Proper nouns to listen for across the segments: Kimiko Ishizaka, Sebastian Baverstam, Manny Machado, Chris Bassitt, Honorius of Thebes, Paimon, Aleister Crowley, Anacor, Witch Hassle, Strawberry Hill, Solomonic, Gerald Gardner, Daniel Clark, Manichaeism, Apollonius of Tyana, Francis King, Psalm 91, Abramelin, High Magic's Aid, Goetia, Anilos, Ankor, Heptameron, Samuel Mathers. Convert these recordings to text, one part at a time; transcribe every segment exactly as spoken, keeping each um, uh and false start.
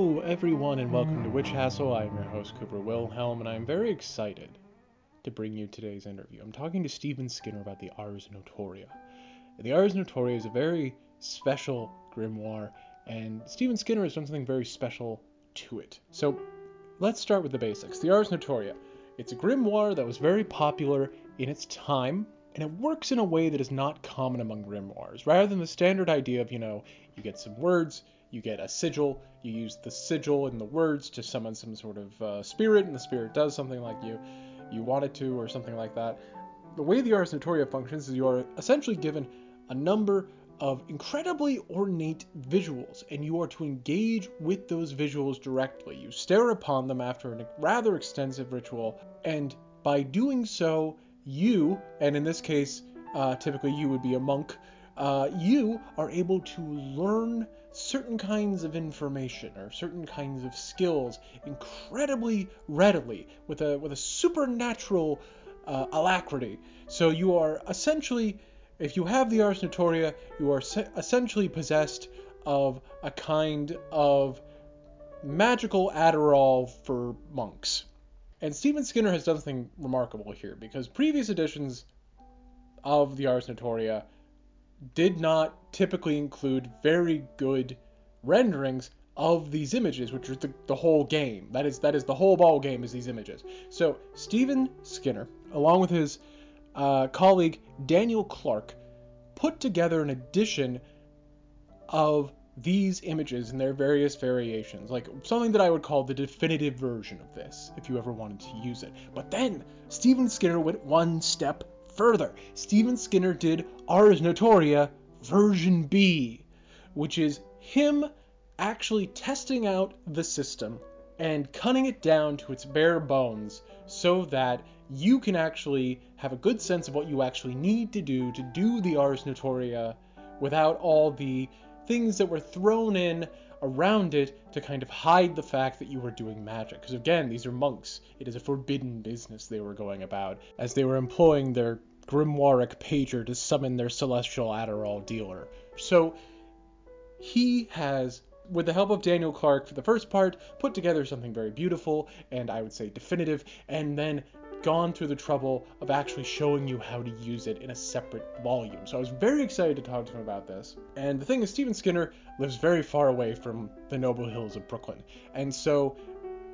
Hello everyone and welcome to Witch Hassle. I am your host Cooper Wilhelm and I am very excited to bring you today's interview. I'm talking to Stephen Skinner about the Ars Notoria. The Ars Notoria is a very special grimoire and Stephen Skinner has done something very special to it. So let's start with the basics. The Ars Notoria. It's a grimoire that was very popular in its time. And it works in a way that is not common among grimoires. Rather than the standard idea of, you know, you get some words, you get a sigil, you use the sigil and the words to summon some sort of uh, spirit, and the spirit does something like you you want it to, or something like that. The way the Ars Notoria functions is you are essentially given a number of incredibly ornate visuals, and you are to engage with those visuals directly. You stare upon them after a rather extensive ritual, and by doing so, you, and in this case, uh, typically you would be a monk, uh, you are able to learn certain kinds of information or certain kinds of skills incredibly readily with a with a supernatural uh, alacrity. So you are essentially, if you have the Ars Notoria, you are se- essentially possessed of a kind of magical Adderall for monks. And Stephen Skinner has done something remarkable here, because previous editions of the Ars Notoria did not typically include very good renderings of these images, which is the, the whole game. That is that is the whole ball game is these images. So Stephen Skinner, along with his uh, colleague Daniel Clark, put together an edition of these images in their various variations, like something that I would call the definitive version of this, if you ever wanted to use it. But then, Stephen Skinner went one step further. Stephen Skinner did Ars Notoria version B, which is him actually testing out the system and cutting it down to its bare bones so that you can actually have a good sense of what you actually need to do to do the Ars Notoria without all the things that were thrown in around it to kind of hide the fact that you were doing magic. Because again, these are monks. It is a forbidden business they were going about, as they were employing their grimoiric pager to summon their celestial Adderall dealer. So he has, with the help of Daniel Clark for the first part, put together something very beautiful, and I would say definitive, and then gone through the trouble of actually showing you how to use it in a separate volume. So I was very excited to talk to him about this. And the thing is, Stephen Skinner lives very far away from the noble hills of Brooklyn. And so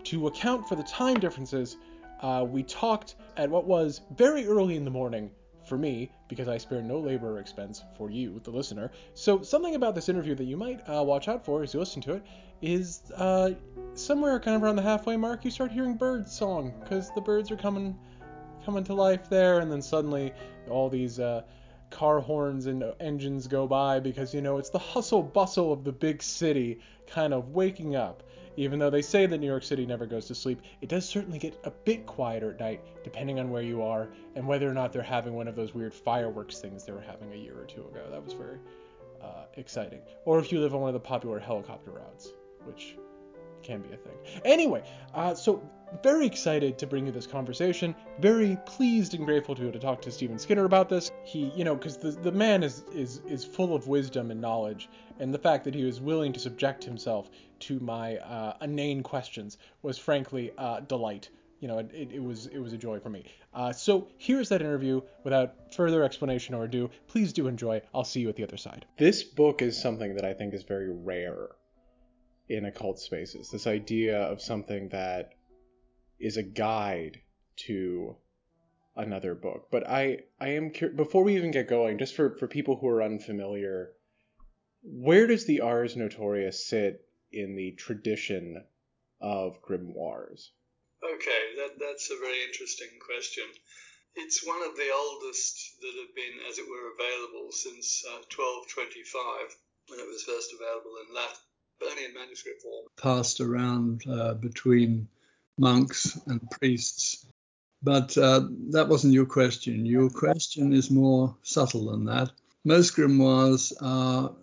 to account for the time differences, uh, we talked at what was very early in the morning for me, because I spare no labor or expense for you, the listener. So something about this interview that you might uh, watch out for as you listen to it is uh, somewhere kind of around the halfway mark, you start hearing bird song, because the birds are coming coming to life there, and then suddenly all these uh, car horns and engines go by, because, you know, it's the hustle bustle of the big city kind of waking up. Even though they say that New York City never goes to sleep, it does certainly get a bit quieter at night, depending on where you are, and whether or not they're having one of those weird fireworks things they were having a year or two ago. That was very uh, exciting. Or if you live on one of the popular helicopter routes, which can be a thing. Anyway, uh, so very excited to bring you this conversation. Very pleased and grateful to to talk to Stephen Skinner about this. He, you know, because the, the man is, is, is full of wisdom and knowledge, and the fact that he was willing to subject himself to my uh, inane questions was frankly a uh, delight. You know, it, it, it was it was a joy for me. Uh, so here's that interview without further explanation or ado. Please do enjoy. I'll see you at the other side. This book is something that I think is very rare in occult spaces, this idea of something that is a guide to another book. But I, I am curious, before we even get going, just for, for people who are unfamiliar, where does the Ars Notoria sit in the tradition of grimoires? Okay, that, that's a very interesting question. It's one of the oldest that have been, as it were, available since uh, twelve twenty-five, when it was first available in Latin, but only in manuscript form. Passed around uh, between monks and priests. But uh, that wasn't your question. Your question is more subtle than that. Most grimoires are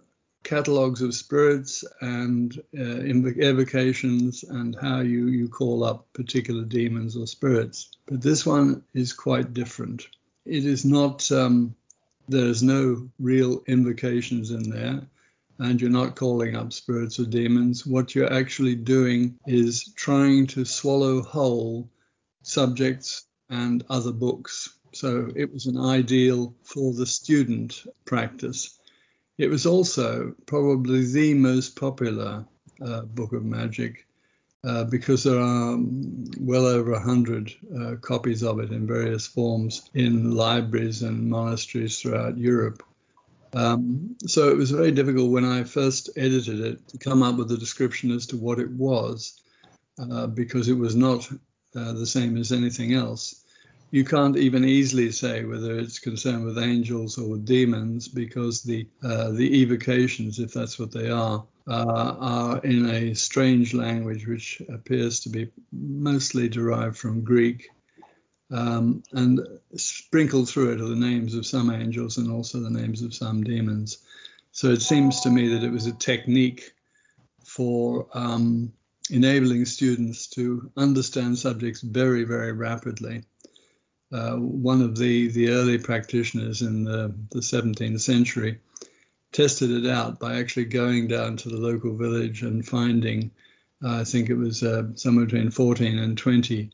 catalogues of spirits and uh, inv- evocations and how you, you call up particular demons or spirits. But this one is quite different. It is not, um, there's no real invocations in there. and you're not calling up spirits or demons. What you're actually doing is trying to swallow whole subjects and other books. So it was an ideal for the student practice. It was also probably the most popular uh, book of magic uh, because there are well over one hundred uh, copies of it in various forms in libraries and monasteries throughout Europe. Um, so it was very difficult when I first edited it to come up with a description as to what it was uh, because it was not uh, the same as anything else. You can't even easily say whether it's concerned with angels or with demons because the uh, the evocations, if that's what they are, uh, are in a strange language which appears to be mostly derived from Greek, um, and sprinkled through it are the names of some angels and also the names of some demons. So it seems to me that it was a technique for um, enabling students to understand subjects very, very rapidly. Uh, one of the, the early practitioners in the, the seventeenth century tested it out by actually going down to the local village and finding, uh, I think it was uh, somewhere between fourteen and twenty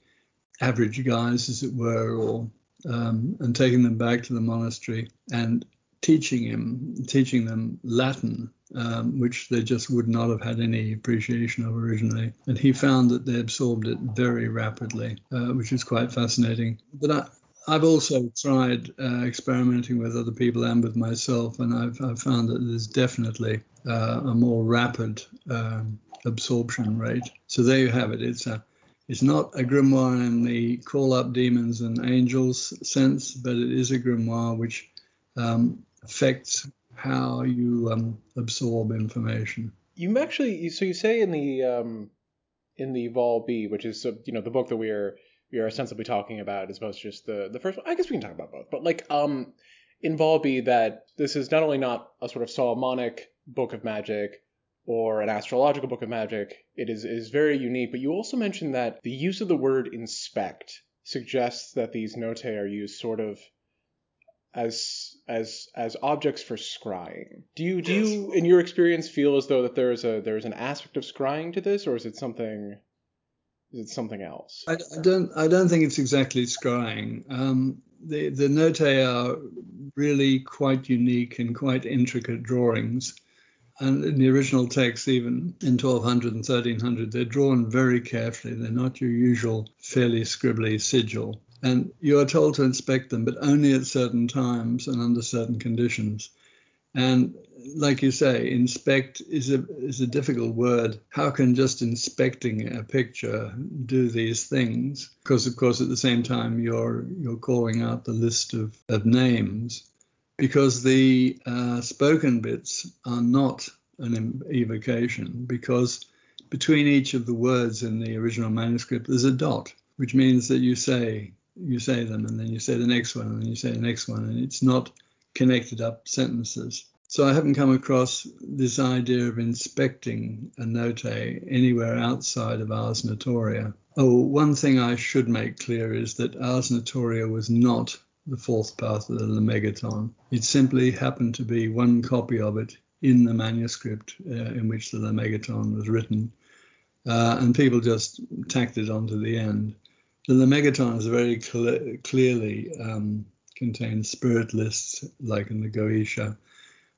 average guys, as it were, or um, and taking them back to the monastery and teaching him, teaching them Latin, um, which they just would not have had any appreciation of originally. And he found that they absorbed it very rapidly, uh, which is quite fascinating. But I, I've also tried uh, experimenting with other people and with myself, and I've, I've found that there's definitely uh, a more rapid um, absorption rate. So there you have it. It's a It's not a grimoire in the call up demons and angels sense, but it is a grimoire which um, affects how you um, absorb information. You actually, so you say in the um, in the Vol B, which is you know the book that we are we are ostensibly talking about, as opposed to just the the first one. I guess we can talk about both, but like um, in Vol B, that this is not only not a sort of Solomonic book of magic or an astrological book of magic, it is is very unique. But you also mentioned that the use of the word inspect suggests that these notae are used sort of as as as objects for scrying. Do you do you in your experience feel as though that there is a there is an aspect of scrying to this, or is it something is it something else? I, I don't I don't think it's exactly scrying. Um, the the notae are really quite unique and quite intricate drawings, and in the original texts, even in twelve hundred and thirteen hundred, they're drawn very carefully. They're not your usual fairly scribbly sigil. And you are told to inspect them, but only at certain times and under certain conditions. And like you say, inspect is a is a difficult word. How can just inspecting a picture do these things? Because, of course, at the same time, you're you're calling out the list of, of names, because the uh, spoken bits are not an evocation, because between each of the words in the original manuscript, there's a dot, which means that you say... you say them, and then you say the next one, and you say the next one, and it's not connected up sentences. So I haven't come across this idea of inspecting a notae anywhere outside of Ars Notoria. Oh, one thing I should make clear is that Ars Notoria was not the fourth part of the Lemegeton. It simply happened to be one copy of it in the manuscript uh, in which the Lemegeton was written, uh, and people just tacked it onto the end. The Lemegeton is very cl- clearly um, contains spirit lists, like in the Goetia,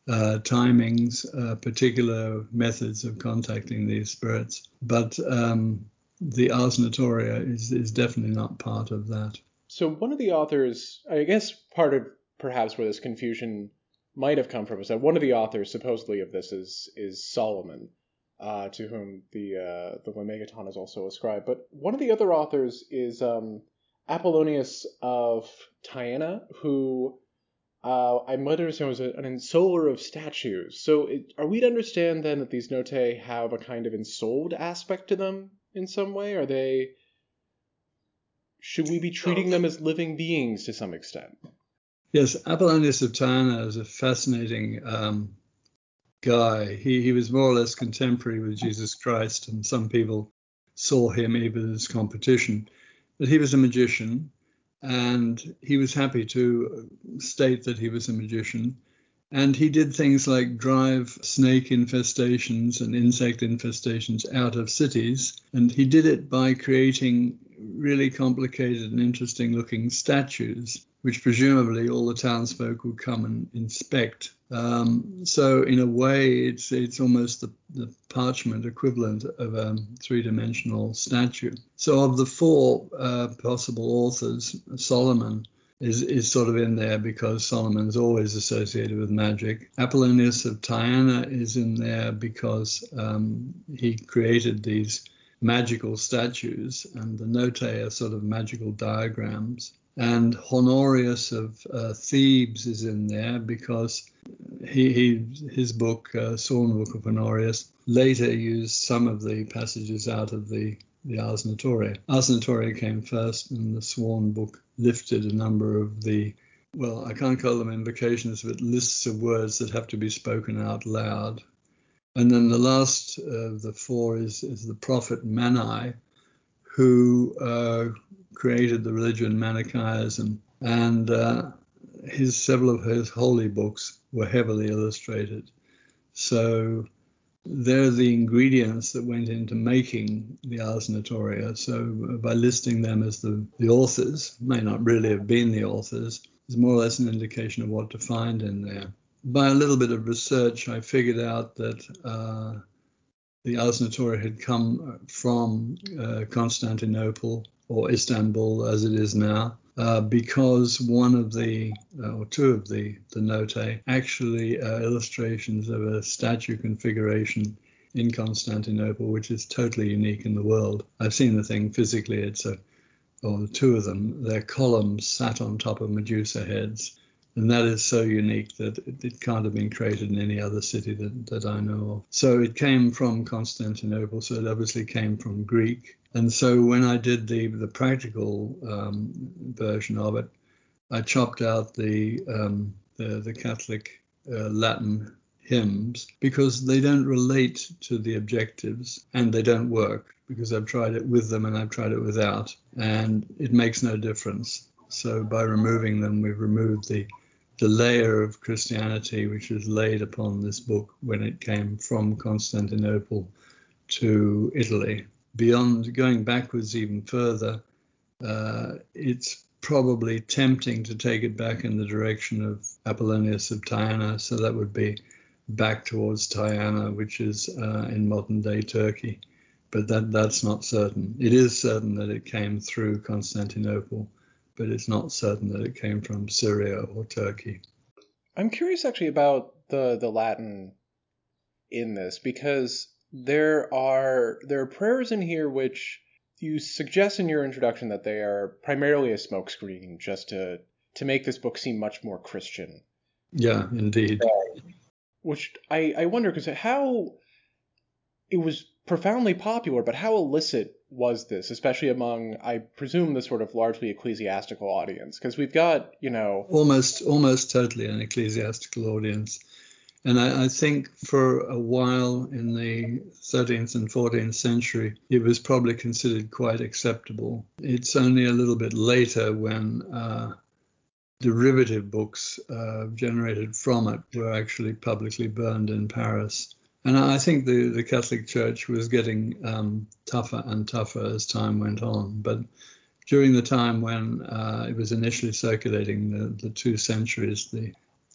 uh, timings, uh, particular methods of contacting these spirits. But um, the Ars Notoria is, is definitely not part of that. So one of the authors, I guess part of perhaps where this confusion might have come from, is that one of the authors supposedly of this is is Solomon, Uh, to whom the uh, the Lemegeton is also ascribed. But one of the other authors is um, Apollonius of Tyana, who uh, I might understand was an ensoler of statues. So it, are we to understand then that these notae have a kind of ensouled aspect to them in some way? Are they? Should we be treating them as living beings to some extent? Yes, Apollonius of Tyana is a fascinating Um... guy. He he was more or less contemporary with Jesus Christ, and some people saw him even as competition. But he was a magician, and he was happy to state that he was a magician. And he did things like drive snake infestations and insect infestations out of cities. And he did it by creating really complicated and interesting looking statues, which presumably all the townsfolk would come and inspect. Um, so in a way, it's it's almost the, the parchment equivalent of a three-dimensional statue. So of the four uh, possible authors, Solomon Is, is sort of in there because Solomon's always associated with magic. Apollonius of Tyana is in there because um, he created these magical statues, and the notae are sort of magical diagrams. And Honorius of uh, Thebes is in there because he, he his book, uh, Sworn Book of Honorius, later used some of the passages out of the the Ars Notoria. Ars Notoria came first, and the Sworn Book lifted a number of the, well, I can't call them invocations, but lists of words that have to be spoken out loud. And then the last of the four is, is the prophet Mani, who uh, created the religion Manichaeism. And uh, his several of his holy books were heavily illustrated. So they're the ingredients that went into making the Ars Notoria. So by listing them as the, the authors, may not really have been the authors, is more or less an indication of what to find in there. By a little bit of research, I figured out that uh, the Ars Notoria had come from uh, Constantinople, or Istanbul as it is now, uh, because one of the, uh, or two of the, the notae, actually uh, illustrations of a statue configuration in Constantinople, which is totally unique in the world. I've seen the thing physically, it's a, or two of them, their columns sat on top of Medusa heads. And that is so unique that it, it can't have been created in any other city that, that I know of. So it came from Constantinople, so it obviously came from Greek. And so when I did the, the practical um, version of it, I chopped out the um, the, the Catholic uh, Latin hymns because they don't relate to the objectives and they don't work because I've tried it with them and I've tried it without, and it makes no difference. So by removing them, we've removed the the layer of Christianity which was laid upon this book when it came from Constantinople to Italy. Beyond going backwards even further, uh, it's probably tempting to take it back in the direction of Apollonius of Tyana, so that would be back towards Tyana, which is uh, in modern-day Turkey, but that, that's not certain. It is certain that it came through Constantinople, but it's not certain that it came from Syria or Turkey. I'm curious actually about the, the Latin in this, because There are there are prayers in here which you suggest in your introduction that they are primarily a smokescreen just to to make this book seem much more Christian. Yeah, indeed. Uh, which I, I wonder, because how it was profoundly popular, but how illicit was this, especially among, I presume, the sort of largely ecclesiastical audience? Because we've got, you know... Almost, almost totally an ecclesiastical audience. And I, I think for a while in the thirteenth and fourteenth century, it was probably considered quite acceptable. It's only a little bit later when uh, derivative books uh, generated from it were actually publicly burned in Paris. And I think the, the Catholic Church was getting um, tougher and tougher as time went on. But during the time when uh, it was initially circulating, the, the two centuries, the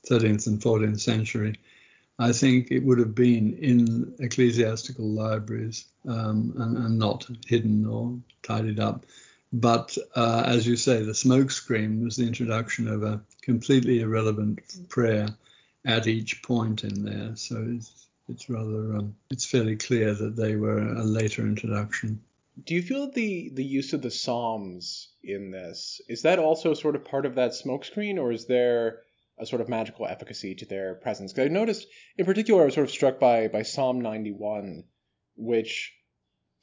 thirteenth and fourteenth century, I think it would have been in ecclesiastical libraries um, and, and not hidden or tidied up. But uh, as you say, the smokescreen was the introduction of a completely irrelevant prayer at each point in there. So it's, it's rather, um, it's fairly clear that they were a later introduction. Do you feel that the, the use of the Psalms in this, is that also sort of part of that smokescreen, or is there a sort of magical efficacy to their presence? Because I noticed, in particular, I was sort of struck by by Psalm ninety-one, which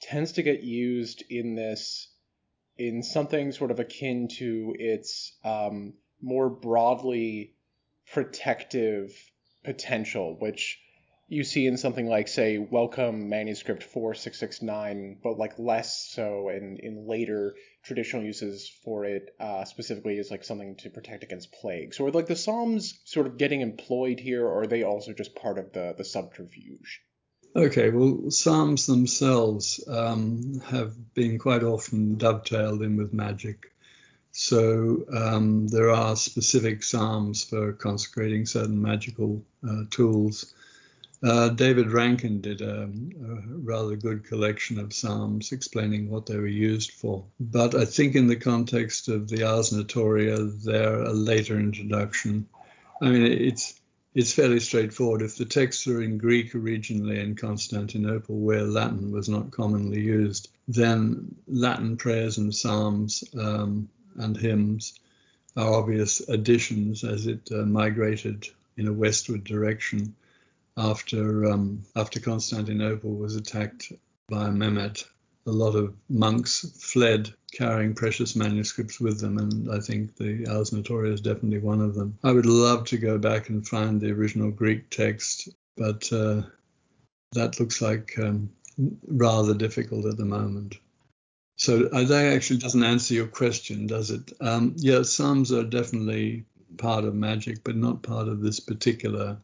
tends to get used in this in something sort of akin to its um, more broadly protective potential, which, you see in something like, say, Welcome Manuscript four six six nine, but like less so in, in later traditional uses for it, uh, specifically as like something to protect against plague. So are like the Psalms sort of getting employed here, or are they also just part of the, the subterfuge? Okay, well, Psalms themselves um, have been quite often dovetailed in with magic. So um, there are specific psalms for consecrating certain magical uh, tools. Uh, David Rankin did a, a rather good collection of psalms explaining what they were used for. But I think in the context of the Ars Notoria, they're a later introduction. I mean, it's it's fairly straightforward. If the texts are in Greek originally in Constantinople, where Latin was not commonly used, then Latin prayers and psalms um, and hymns are obvious additions as it uh, migrated in a westward direction after um, after Constantinople was attacked by Mehmet. A lot of monks fled carrying precious manuscripts with them, and I think the Ars Notoria is definitely one of them. I would love to go back and find the original Greek text, but uh, that looks like um, rather difficult at the moment. So that actually doesn't answer your question, does it? Um, yeah, psalms are definitely part of magic, but not part of this particular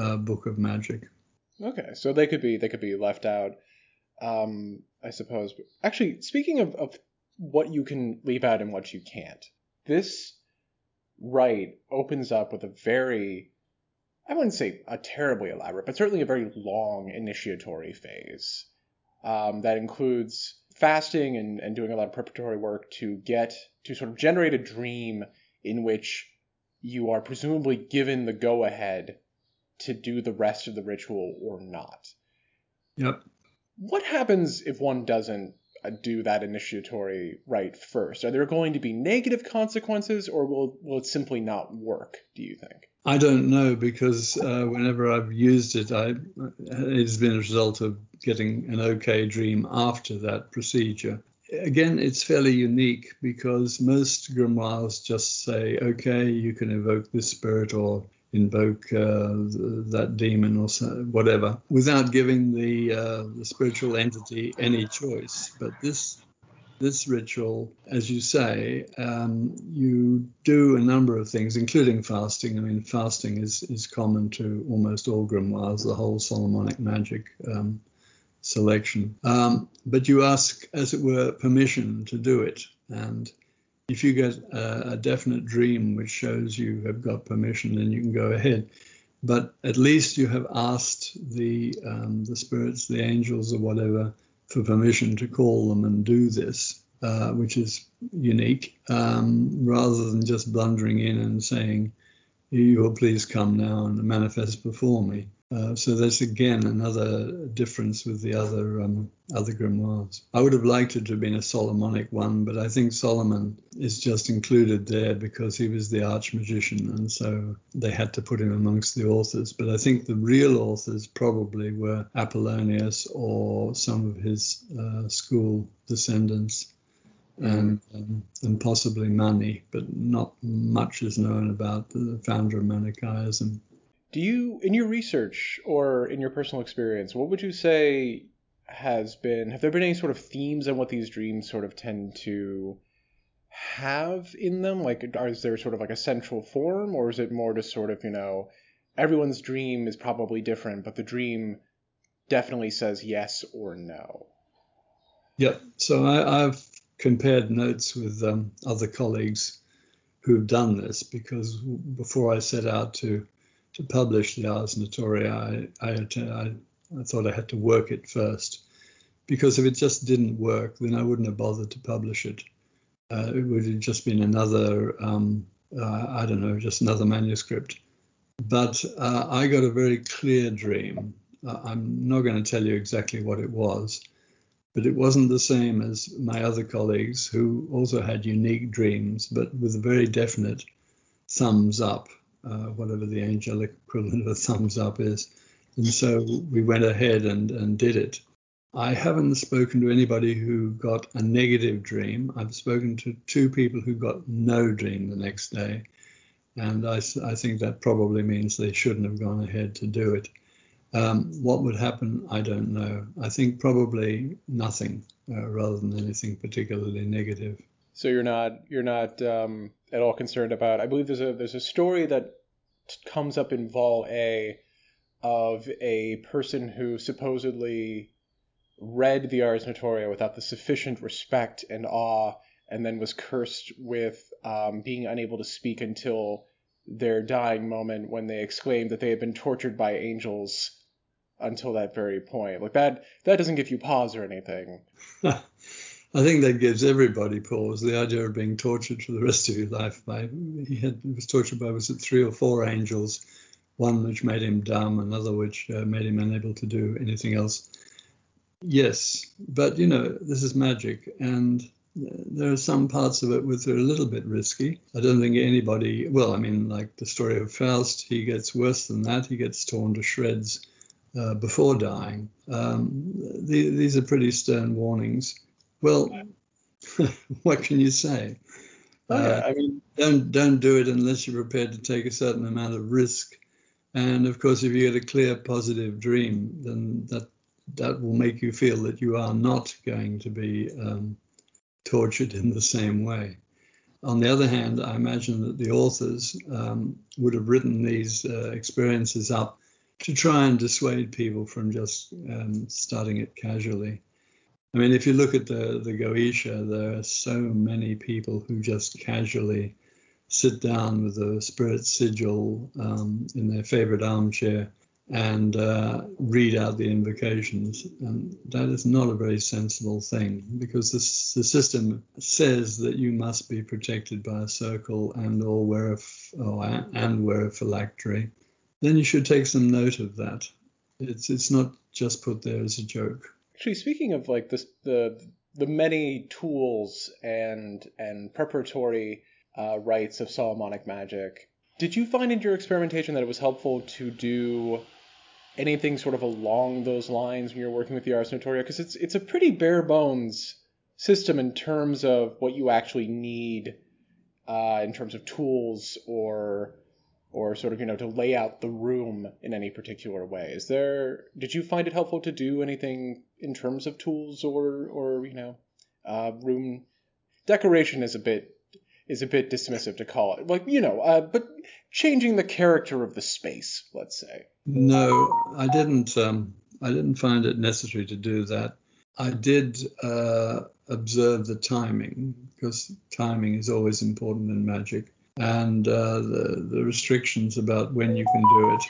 uh, book of magic. Okay, so they could be they could be left out, um, I suppose. Actually, speaking of, of what you can leave out and what you can't, this rite opens up with a very, I wouldn't say a terribly elaborate, but certainly a very long initiatory phase um, that includes fasting and, and doing a lot of preparatory work to get to sort of generate a dream in which you are presumably given the go-ahead to do the rest of the ritual or not. Yep. What happens if one doesn't do that initiatory rite first? Are there going to be negative consequences, or will, will it simply not work, do you think? I don't know, because uh, whenever I've used it, I, it's been a result of getting an okay dream after that procedure. Again, it's fairly unique because most grimoires just say, okay, you can evoke this spirit or invoke uh, that demon or so, whatever, without giving the, uh, the spiritual entity any choice. But this This ritual, as you say, um, you do a number of things, including fasting. I mean, fasting is, is common to almost all grimoires, the whole Solomonic magic um, selection. Um, but you ask, as it were, permission to do it. And if you get a, a definite dream which shows you have got permission, then you can go ahead. But at least you have asked the um, the spirits, the angels or whatever, for permission to call them and do this, uh, which is unique, um, rather than just blundering in and saying, you will please come now and manifest before me. Uh, so that's, again, another difference with the other um, other grimoires. I would have liked it to have been a Solomonic one, but I think Solomon is just included there because he was the archmagician, and so they had to put him amongst the authors. But I think the real authors probably were Apollonius or some of his uh, school descendants, and, um, and possibly Mani, but not much is known about the founder of Manichaeism. Do you, in your research or in your personal experience, what would you say has been, have there been any sort of themes on what these dreams sort of tend to have in them? Like, is there sort of like a central form, or is it more just sort of, you know, everyone's dream is probably different, but the dream definitely says yes or no? Yeah, so I, I've compared notes with um, other colleagues who've done this, because before I set out to to publish the Ars Notoria, I, I, I thought I had to work it first, because if it just didn't work, then I wouldn't have bothered to publish it. Uh, it would have just been another, um, uh, I don't know, just another manuscript. But uh, I got a very clear dream. Uh, I'm not going to tell you exactly what it was, but it wasn't the same as my other colleagues who also had unique dreams, but with a very definite thumbs up. Uh, whatever the angelic equivalent of a thumbs up is. And so we went ahead and, and did it. I haven't spoken to anybody who got a negative dream. I've spoken to two people who got no dream the next day. And I, I think that probably means they shouldn't have gone ahead to do it. Um, what would happen? I don't know. I think probably nothing uh, rather than anything particularly negative. So you're not you're not um, at all concerned about. I believe there's a there's a story that comes up in Vol A of a person who supposedly read the Ars Notoria without the sufficient respect and awe, and then was cursed with um, being unable to speak until their dying moment, when they exclaimed that they had been tortured by angels until that very point. Like that, that doesn't give you pause or anything. I think that gives everybody pause. The idea of being tortured for the rest of your life by he had was tortured by was it three or four angels, one which made him dumb, another which uh, made him unable to do anything else. Yes, but you know this is magic, and there are some parts of it which are a little bit risky. I don't think anybody. Well, I mean, like the story of Faust, he gets worse than that. He gets torn to shreds uh, before dying. Um, the, these are pretty stern warnings. Well, what can you say? Uh, uh, I mean, don't don't do it unless you're prepared to take a certain amount of risk. And of course, if you get a clear, positive dream, then that that will make you feel that you are not going to be um, tortured in the same way. On the other hand, I imagine that the authors um, would have written these uh, experiences up to try and dissuade people from just um, starting it casually. I mean, if you look at the, the Goetia, there are so many people who just casually sit down with a spirit sigil um, in their favorite armchair and uh, read out the invocations. And that is not a very sensible thing, because this, the system says that you must be protected by a circle and or wear a, oh, and wear a phylactery. Then you should take some note of that. It's, it's not just put there as a joke. Actually, speaking of like this, the the many tools and and preparatory uh, rites of Solomonic magic, did you find in your experimentation that it was helpful to do anything sort of along those lines when you're working with the Ars Notoria? Because it's it's a pretty bare bones system in terms of what you actually need uh, in terms of tools or or sort of, you know, to lay out the room in any particular way. Is there, did you find it helpful to do anything in terms of tools or, or, you know, uh, room decoration is a bit, is a bit dismissive to call it, like, you know, uh, but changing the character of the space, let's say. No, I didn't, um, I didn't find it necessary to do that. I did uh, observe the timing, because timing is always important in magic, and uh, the, the restrictions about when you can do it.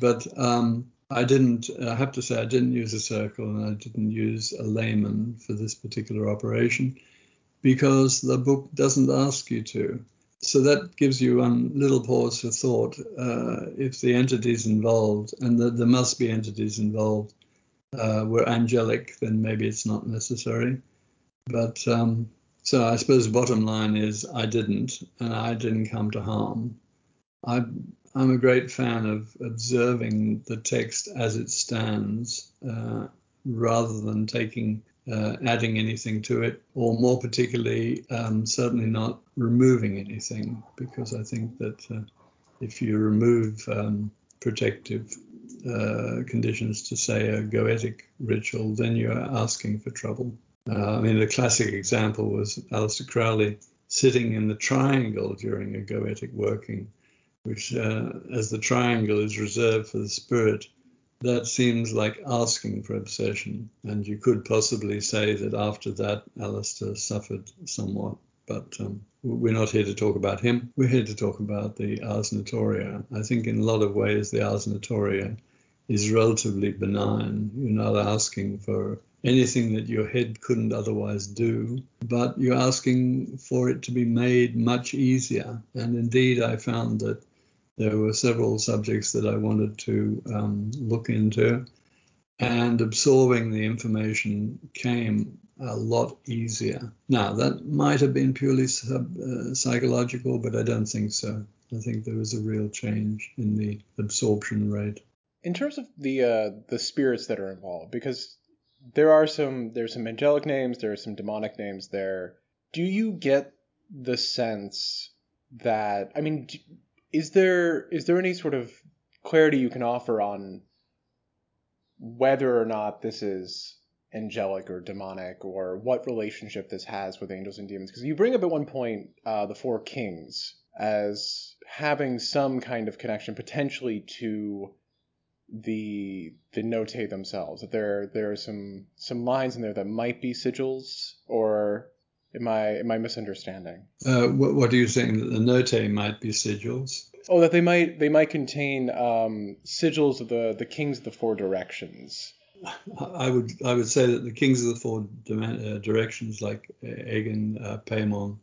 But um, I didn't, I have to say, I didn't use a circle and I didn't use a layman for this particular operation because the book doesn't ask you to. So that gives you one little pause for thought. Uh, if the entities involved, and the, there must be entities involved, uh, were angelic, then maybe it's not necessary. But... Um, So I suppose the bottom line is I didn't, and I didn't come to harm. I, I'm a great fan of observing the text as it stands, uh, rather than taking, uh, adding anything to it, or more particularly, um, certainly not removing anything, because I think that uh, if you remove um, protective uh, conditions to, say, a Goetic ritual, then you are asking for trouble. Uh, I mean, the classic example was Aleister Crowley sitting in the triangle during a Goetic working, which, uh, as the triangle is reserved for the spirit, that seems like asking for obsession. And you could possibly say that after that, Aleister suffered somewhat. But um, we're not here to talk about him. We're here to talk about the Ars Notoria. I think in a lot of ways, the Ars Notoria is relatively benign. You're not asking for anything that your head couldn't otherwise do, but you're asking for it to be made much easier. And indeed, I found that there were several subjects that I wanted to um, look into, and absorbing the information came a lot easier. Now, that might have been purely sub, uh, psychological, but I don't think so. I think there was a real change in the absorption rate. In terms of the uh, the spirits that are involved, because there are some there's some angelic names, there are some demonic names there. Do you get the sense that I mean, do, is there is there any sort of clarity you can offer on whether or not this is angelic or demonic, or what relationship this has with angels and demons. Because you bring up at one point uh, the four kings as having some kind of connection potentially to the the notae themselves. That there there are some some lines in there that might be sigils, or am I am I misunderstanding? Uh, what, what are you saying, that the notae might be sigils? Oh, that they might they might contain um, sigils of the, the kings of the four directions. I would I would say that the kings of the four directions, like Aegon, uh, Paimon,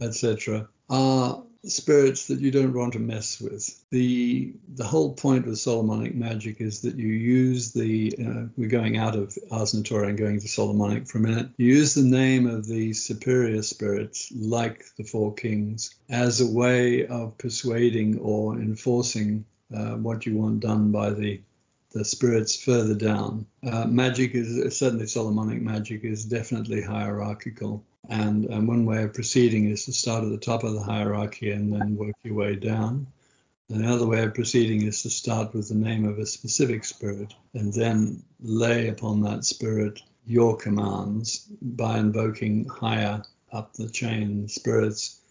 et cetera, are spirits that you don't want to mess with. The the whole point of Solomonic magic is that you use the, you know, we're going out of Ars Notoria and going to Solomonic for a minute, you use the name of the superior spirits, like the four kings, as a way of persuading or enforcing uh, what you want done by the the spirits further down. Uh, magic is, certainly Solomonic magic, is definitely hierarchical. And, and one way of proceeding is to start at the top of the hierarchy and then work your way down. And another way of proceeding is to start with the name of a specific spirit and then lay upon that spirit your commands by invoking higher up the chain spirits,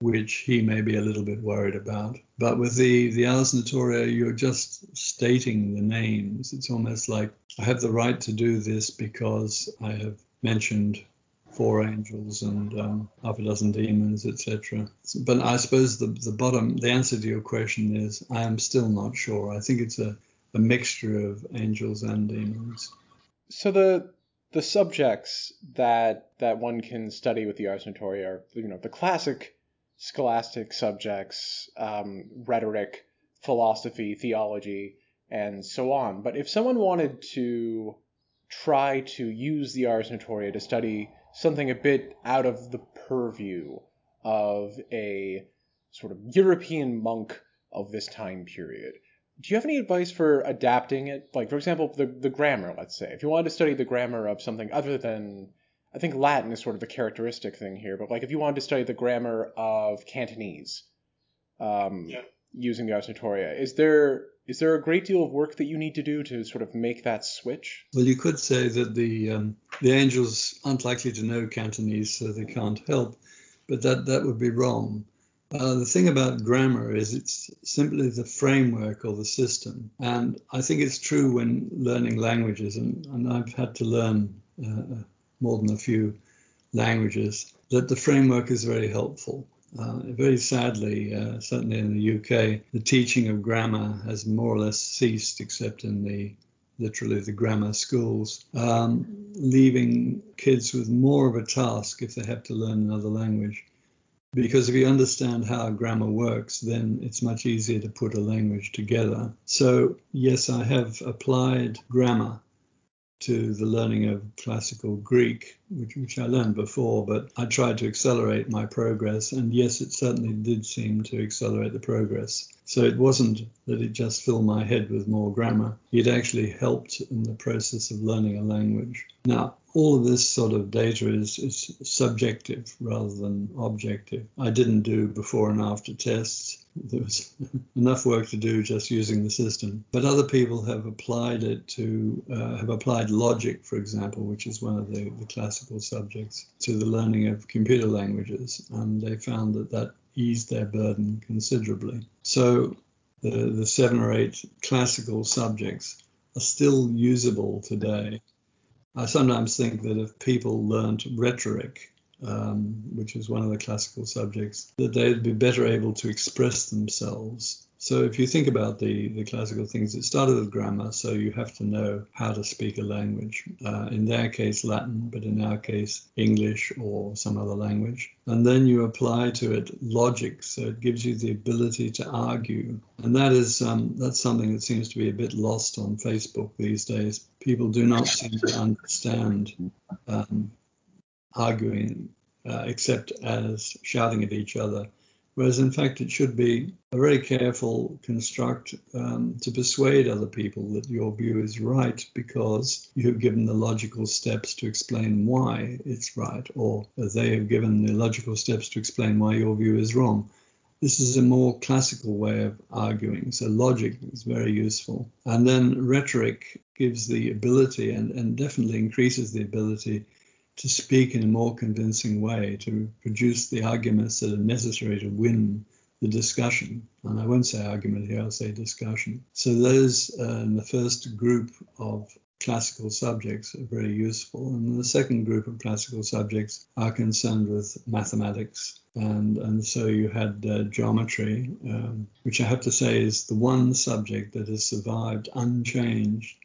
which he may be a little bit worried about. But with the, the Ars Notoria, you're just stating the names. It's almost like, I have the right to do this because I have mentioned four angels and um, half a dozen demons, et cetera. But I suppose the, the bottom, the answer to your question is, I am still not sure. I think it's a, a mixture of angels and demons. So the... The subjects that that one can study with the Ars Notoria are, you know, the classic scholastic subjects, um, rhetoric, philosophy, theology, and so on. But if someone wanted to try to use the Ars Notoria to study something a bit out of the purview of a sort of European monk of this time period, do you have any advice for adapting it? Like, for example, the, the grammar, let's say. If you wanted to study the grammar of something other than... I think Latin is sort of the characteristic thing here, but, like, if you wanted to study the grammar of Cantonese um, yeah. using the Ars Notoria, is there is there a great deal of work that you need to do to sort of make that switch? Well, you could say that the um, the angels aren't likely to know Cantonese, so they can't help, but that, that would be wrong. Uh, the thing about grammar is it's simply the framework or the system. And I think it's true when learning languages, and, and I've had to learn uh, more than a few languages, that the framework is very helpful. Uh, very sadly, uh, certainly in the U K, the teaching of grammar has more or less ceased, except in the literally the grammar schools, um, leaving kids with more of a task if they have to learn another language. Because if you understand how grammar works, then it's much easier to put a language together. So, yes, I have applied grammar to the learning of classical Greek, which, which I learned before, but I tried to accelerate my progress. And yes, it certainly did seem to accelerate the progress. So it wasn't that it just filled my head with more grammar. It actually helped in the process of learning a language. Now, all of this sort of data is, is subjective rather than objective. I didn't do before and after tests. There was enough work to do just using the system. But other people have applied it to, uh, have applied logic, for example, which is one of the, the classical subjects, to the learning of computer languages. And they found that that eased their burden considerably. So the, the seven or eight classical subjects are still usable today. I sometimes think that if people learnt rhetoric, um, which is one of the classical subjects, that they'd be better able to express themselves. So if you think about the, the classical things, it started with grammar, so you have to know how to speak a language. Uh, in their case, Latin, but in our case, English or some other language. And then you apply to it logic, so it gives you the ability to argue. And that is um, that's something that seems to be a bit lost on Facebook these days. People do not seem to understand um, arguing, uh, except as shouting at each other. Whereas, in fact, it should be a very careful construct um, to persuade other people that your view is right because you have given the logical steps to explain why it's right, or they have given the logical steps to explain why your view is wrong. This is a more classical way of arguing, so logic is very useful. And then rhetoric gives the ability and, and definitely increases the ability to speak in a more convincing way, to produce the arguments that are necessary to win the discussion. And I won't say argument here, I'll say discussion. So those uh, in the first group of classical subjects are very useful. And the second group of classical subjects are concerned with mathematics. And, and so you had uh, geometry, um, which I have to say is the one subject that has survived unchanged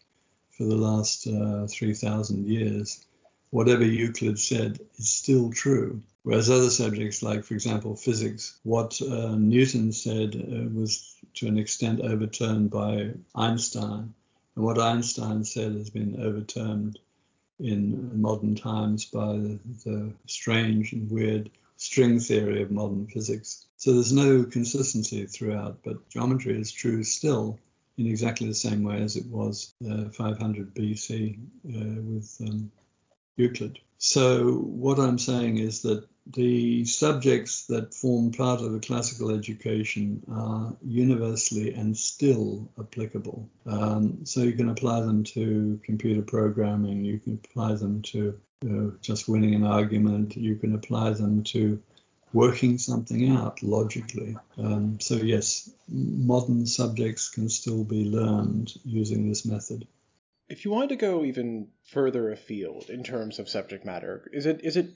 for the last uh, three thousand years. Whatever Euclid said is still true, whereas other subjects like, for example, physics, what uh, Newton said uh, was to an extent overturned by Einstein, and what Einstein said has been overturned in modern times by the, the strange and weird string theory of modern physics. So there's no consistency throughout, but geometry is true still in exactly the same way as it was uh, five hundred B C uh, with... Um, Euclid. So what I'm saying is that the subjects that form part of the classical education are universally and still applicable. Um, so you can apply them to computer programming, you can apply them to uh, just winning an argument, you can apply them to working something out logically. Um, so yes, modern subjects can still be learned using this method. If you wanted to go even further afield in terms of subject matter, is it is it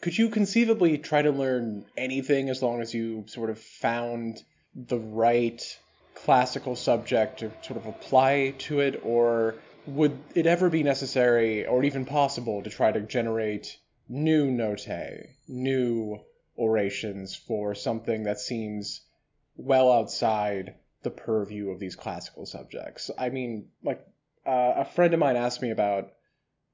could you conceivably try to learn anything as long as you sort of found the right classical subject to sort of apply to it, or would it ever be necessary or even possible to try to generate new notae, new orations for something that seems well outside the purview of these classical subjects? I mean, like... Uh, a friend of mine asked me about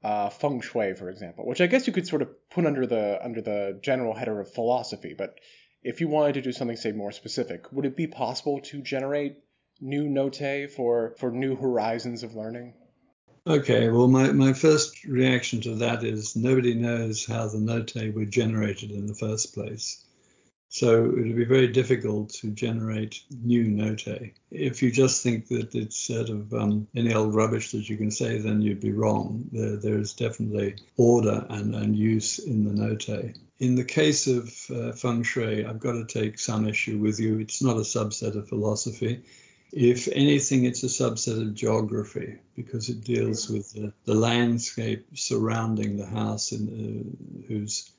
uh, feng shui, for example, which I guess you could sort of put under the under the general header of philosophy. But if you wanted to do something, say, more specific, would it be possible to generate new notae for, for new horizons of learning? Okay, well, my, my first reaction to that is nobody knows how the notae were generated in the first place. So it would be very difficult to generate new notae. If you just think that it's sort of um, any old rubbish that you can say, then you'd be wrong. There, there is definitely order and, and use in the notae. In the case of uh, feng shui, I've got to take some issue with you. It's not a subset of philosophy. If anything, it's a subset of geography, because it deals with the, the landscape surrounding the house and uh, whose...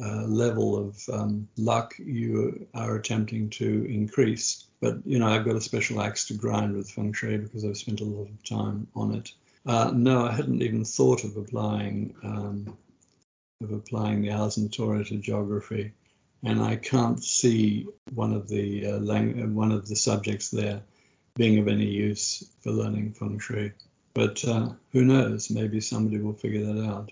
Uh, level of um, luck you are attempting to increase. But, you know, I've got a special axe to grind with feng shui because I've spent a lot of time on it. Uh, no, I hadn't even thought of applying um, of applying the Ars Notoria to geography, and I can't see one of the uh, lang- one of the subjects there being of any use for learning feng shui. But uh, who knows? Maybe somebody will figure that out.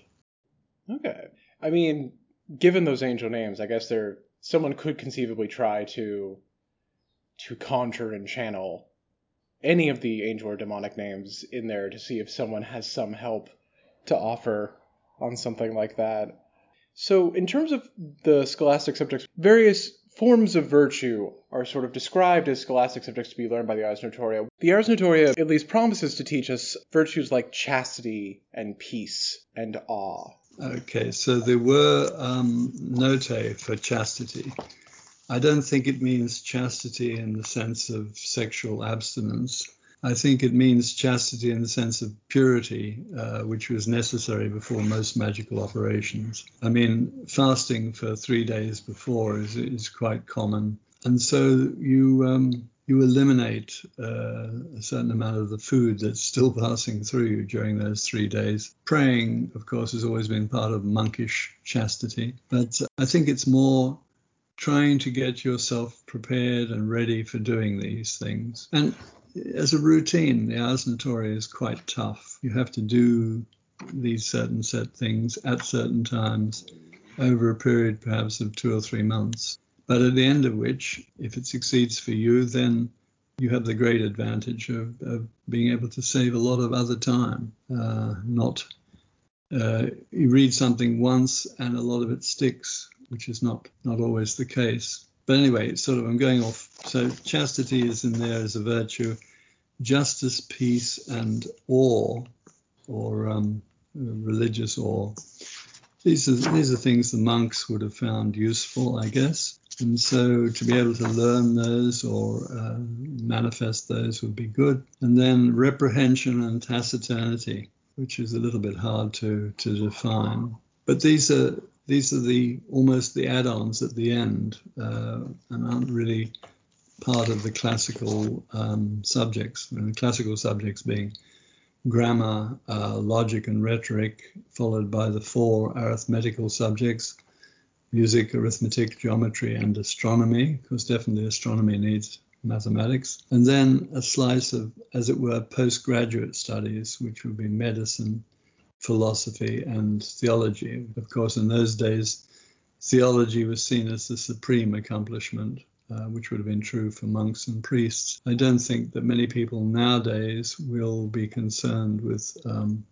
Okay, I mean. Given those angel names, I guess there someone could conceivably try to to conjure and channel any of the angel or demonic names in there to see if someone has some help to offer on something like that. So in terms of the scholastic subjects, various forms of virtue are sort of described as scholastic subjects to be learned by the Ars Notoria. The Ars Notoria at least promises to teach us virtues like chastity and peace and awe. Okay, so there were um, notae for chastity. I don't think it means chastity in the sense of sexual abstinence. I think it means chastity in the sense of purity, uh, which was necessary before most magical operations. I mean, fasting for three days before is, is quite common. And so you um, you eliminate uh, a certain amount of the food that's still passing through you during those three days. Praying, of course, has always been part of monkish chastity, but I think it's more trying to get yourself prepared and ready for doing these things. And as a routine, the Ars Notoria is quite tough. You have to do these certain set things at certain times over a period perhaps of two or three months. But at the end of which, if it succeeds for you, then you have the great advantage of, of being able to save a lot of other time. Uh, not uh, you read something once and a lot of it sticks, which is not, not always the case. But anyway, sort of I'm going off. So chastity is in there as a virtue. Justice, peace, and awe or um, religious or these are these are things the monks would have found useful, I guess. And so to be able to learn those or uh, manifest those would be good. And then reprehension and taciturnity, which is a little bit hard to, to define. But these are these are the almost the add-ons at the end uh, and aren't really part of the classical um, subjects. And the classical subjects being grammar, uh, logic and rhetoric, followed by the four arithmetical subjects, music, arithmetic, geometry, and astronomy, because definitely astronomy needs mathematics. And then a slice of, as it were, postgraduate studies, which would be medicine, philosophy, and theology. Of course, in those days, theology was seen as the supreme accomplishment, uh, which would have been true for monks and priests. I don't think that many people nowadays will be concerned with um,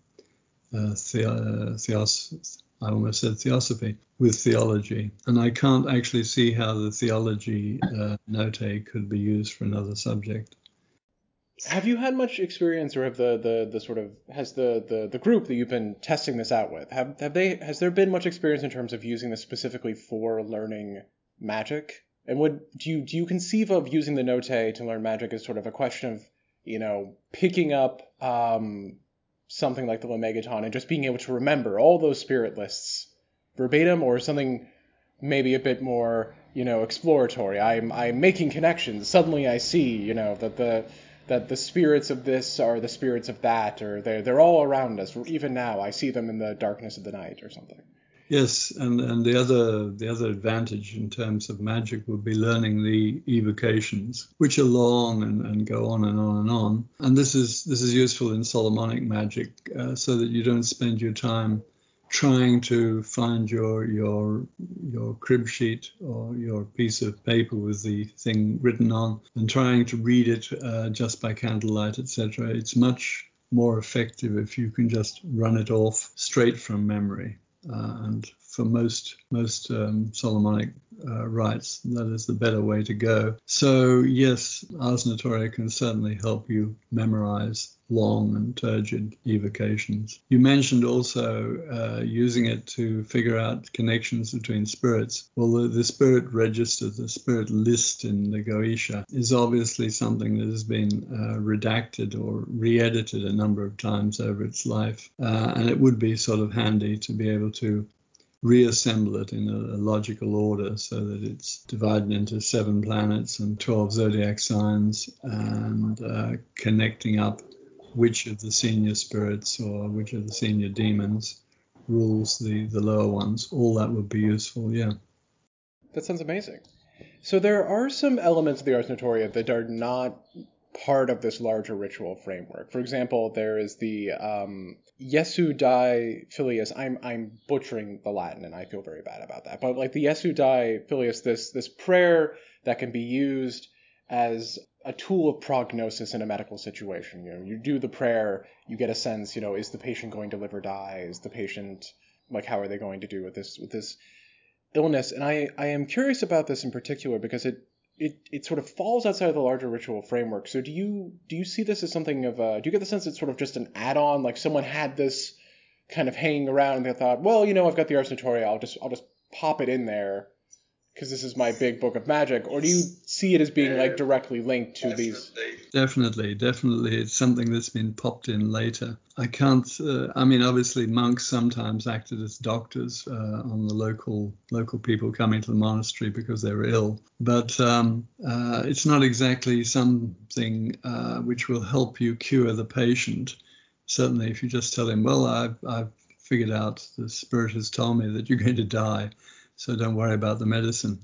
uh, the- uh, theos. I almost said theosophy, with theology. And I can't actually see how the theology uh, notae could be used for another subject. Have you had much experience, or have the, the, the sort of, has the, the, the group that you've been testing this out with, have, have they, has there been much experience in terms of using this specifically for learning magic? And would, do you, do you conceive of using the notae to learn magic as sort of a question of, you know, picking up, um, something like the Lemegeton and just being able to remember all those spirit lists verbatim, or something maybe a bit more, you know, exploratory? I'm I'm making connections. Suddenly I see, you know, that the that the spirits of this are the spirits of that, or they're they're all around us. Even now I see them in the darkness of the night or something. Yes, and, and the other the other advantage in terms of magic would be learning the evocations, which are long and, and go on and on and on. And this is this is useful in Solomonic magic, uh, so that you don't spend your time trying to find your your your crib sheet or your piece of paper with the thing written on and trying to read it uh, just by candlelight, et cetera. It's much more effective if you can just run it off straight from memory. Uh, and for most most um, Solomonic uh, rites, that is the better way to go. So yes, Ars Notoria can certainly help you memorize long and turgid evocations. You mentioned also uh, using it to figure out connections between spirits. Well, the, the spirit register, the spirit list in the Goetia is obviously something that has been uh, redacted or re-edited a number of times over its life. Uh, and it would be sort of handy to be able to reassemble it in a logical order so that it's divided into seven planets and twelve zodiac signs and uh, connecting up which of the senior spirits or which of the senior demons rules the, the lower ones. All that would be useful, yeah. That sounds amazing. So there are some elements of the Ars Notoria that are not part of this larger ritual framework. For example, there is the um, Jesu die filius. I'm I'm butchering the Latin, and I feel very bad about that. But like the Jesu die filius, this this prayer that can be used as a tool of prognosis in a medical situation. You know, you do the prayer, you get a sense. You know, is the patient going to live or die? Is the patient, like, how are they going to do with this with this illness? And I I am curious about this in particular because it. It, it sort of falls outside of the larger ritual framework. So do you do you see this as something of a, do you get the sense it's sort of just an add-on, like someone had this kind of hanging around and they thought, well, you know, I've got the Ars Notoria, I'll just I'll just pop it in there because this is my big book of magic? Or do you see it as being like directly linked to definitely. these? Definitely, definitely. It's something that's been popped in later. I can't, uh, I mean, obviously monks sometimes acted as doctors uh, on the local local people coming to the monastery because they were ill. But um, uh, it's not exactly something uh, which will help you cure the patient. Certainly if you just tell him, well, I've, I've figured out, the spirit has told me that you're going to die, so don't worry about the medicine.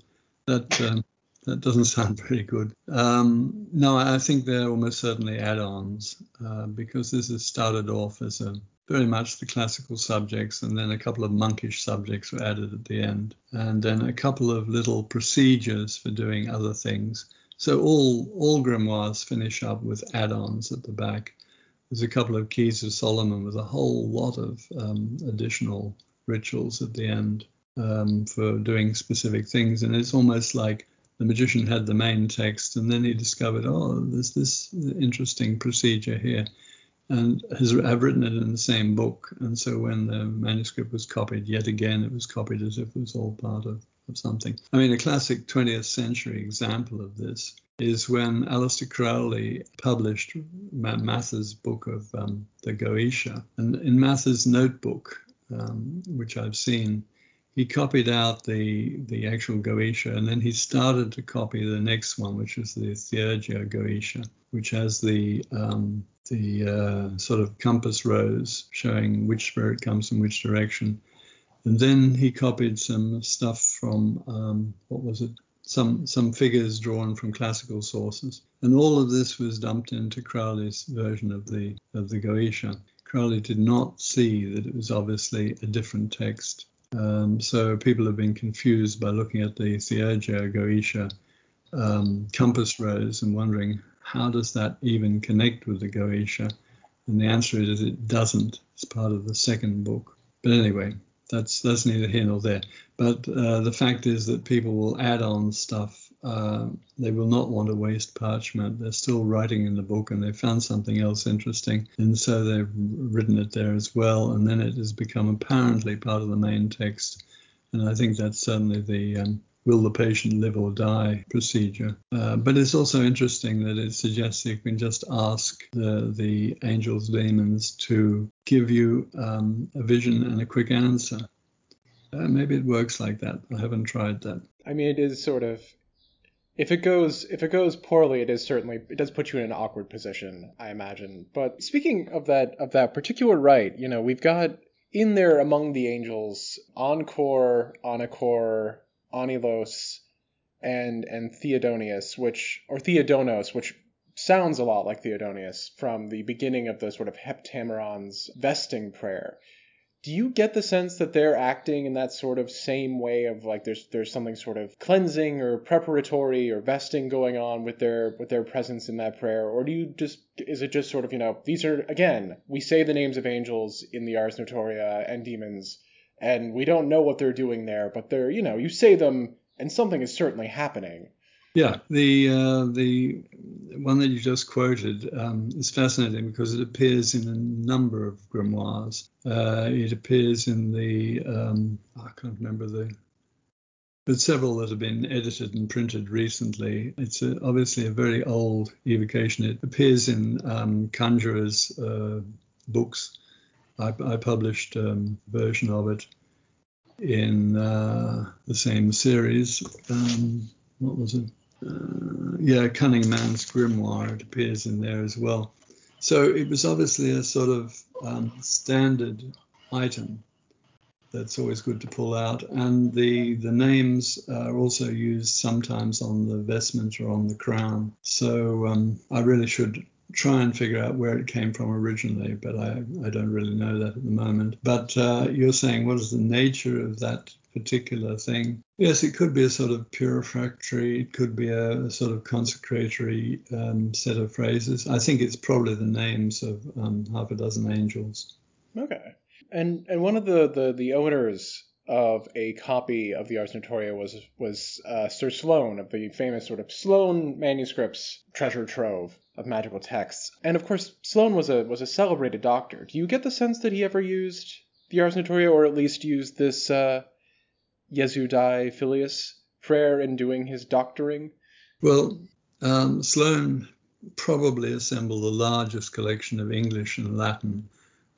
That um, that doesn't sound very good. Um, no, I think they're almost certainly add-ons uh, because this has started off as a, very much the classical subjects, and then a couple of monkish subjects were added at the end, and then a couple of little procedures for doing other things. So all all grimoires finish up with add-ons at the back. There's a couple of keys of Solomon with a whole lot of um, additional rituals at the end. Um, for doing specific things, and it's almost like the magician had the main text and then he discovered, oh, there's this interesting procedure here, and has have written it in the same book. And so when the manuscript was copied yet again, it was copied as if it was all part of, of something. I mean, a classic twentieth century example of this is when Aleister Crowley published Mathers' book of um, the Goetia. And in Mathers' notebook, um, which I've seen, he copied out the the actual Goetia, and then he started to copy the next one, which is the Theurgia Goetia, which has the um, the uh, sort of compass rose showing which spirit comes from which direction. And then he copied some stuff from, um, what was it? Some some figures drawn from classical sources, and all of this was dumped into Crowley's version of the of the Goetia. Crowley did not see that it was obviously a different text, um, so people have been confused by looking at the Theurgia Goetia um, compass rose and wondering, how does that even connect with the Goetia? And the answer is it doesn't. It's part of the second book. But anyway, That's that's neither here nor there. But uh, the fact is that people will add on stuff. Uh, they will not want to waste parchment. They're still writing in the book, and they found something else interesting, and so they've written it there as well. And then it has become apparently part of the main text. And I think that's certainly the um, will the patient live or die procedure. Uh, but it's also interesting that it suggests you can just ask the, the angels, demons to give you um, a vision and a quick answer. Uh, maybe it works like that. I haven't tried that. I mean, it is sort of, if it goes if it goes poorly, it is certainly, it does put you in an awkward position, I imagine. But speaking of that of that particular rite, you know, we've got in there among the angels Ankor, Anacor, Anilos, and and Theodonius, which or Theodonos, which sounds a lot like Theodonius from the beginning of the sort of Heptameron's vesting prayer. Do you get the sense that they're acting in that sort of same way of like there's there's something sort of cleansing or preparatory or vesting going on with their with their presence in that prayer? Or do you just is it just sort of, you know, these are, again, we say the names of angels in the Ars Notoria and demons, and we don't know what they're doing there, but they're, you know, you say them and something is certainly happening. Yeah, the uh, the one that you just quoted um, is fascinating because it appears in a number of grimoires. Uh, it appears in the, um, I can't remember the, but several that have been edited and printed recently. It's a, obviously a very old evocation. It appears in um, conjurers' uh, books. I, I published a um, version of it in uh, the same series. Um, what was it? Uh, yeah, Cunning Man's Grimoire, it appears in there as well. So it was obviously a sort of um, standard item that's always good to pull out. And the, the names are also used sometimes on the vestment or on the crown. So um, I really should try and figure out where it came from originally, but I, I don't really know that at the moment. But uh, you're saying, what is the nature of that particular thing? Yes, it could be a sort of purifactory, it could be a, a sort of consecratory um, set of phrases. I think it's probably the names of um, half a dozen angels. Okay. And and one of the, the, the owners of a copy of the Ars Notoria was, was uh, Sir Sloane, of the famous sort of Sloane manuscripts treasure trove of magical texts. And of course, Sloane was a was a celebrated doctor. Do you get the sense that he ever used the Ars Notoria, or at least used this uh, Jesu die filius prayer in doing his doctoring? Well, um, Sloane probably assembled the largest collection of English and Latin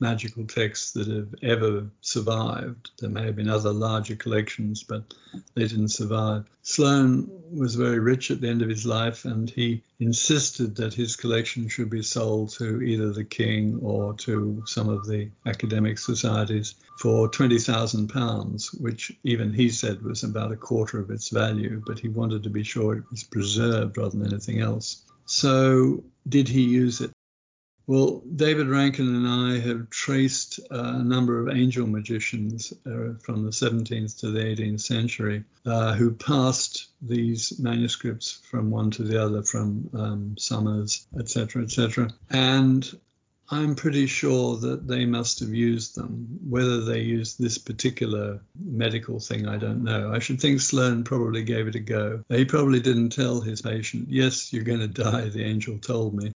magical texts that have ever survived. There may have been other larger collections, but they didn't survive. Sloane was very rich at the end of his life, and he insisted that his collection should be sold to either the king or to some of the academic societies for twenty thousand pounds, which even he said was about a quarter of its value, but he wanted to be sure it was preserved rather than anything else. So did he use it? Well, David Rankin and I have traced uh, a number of angel magicians uh, from the seventeenth to the eighteenth century uh, who passed these manuscripts from one to the other, from um, Summers, et cetera, et cetera. And I'm pretty sure that they must have used them. Whether they used this particular medical thing, I don't know. I should think Sloane probably gave it a go. He probably didn't tell his patient, yes, you're going to die, the angel told me.